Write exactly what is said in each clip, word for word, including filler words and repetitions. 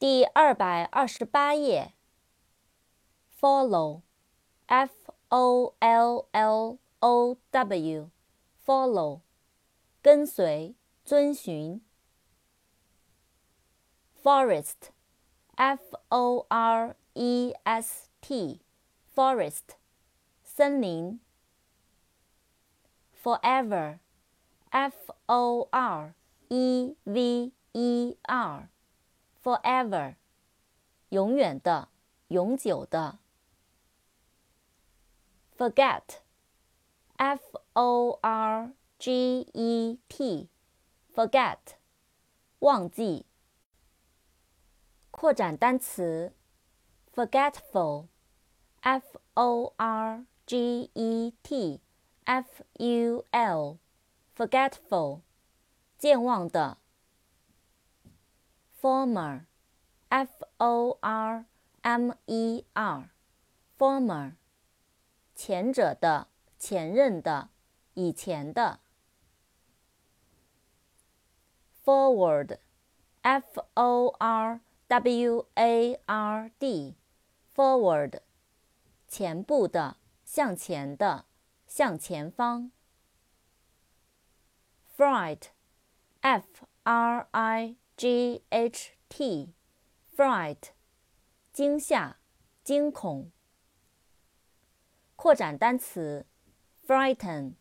第二百二十八页 follow F O L L O W follow 跟随遵循 forest F O R E S T forest 森林 forever F O R E V E R forever 永远的永久的 forget F O R G E T forget 忘记扩展单词 forgetful F O R G E T F U L forgetful 健忘的 former F O R M E R former 前者的前任的以前的 forward F O R W A R D forward 前部的向前的向前方 fright F R I G H T fright 惊吓惊恐扩展单词 frighten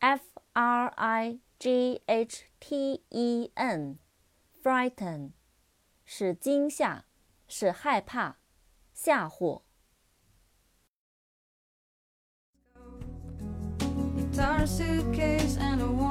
F R I G H T E N frighten 使惊吓使害怕吓唬 It's our suitcase and a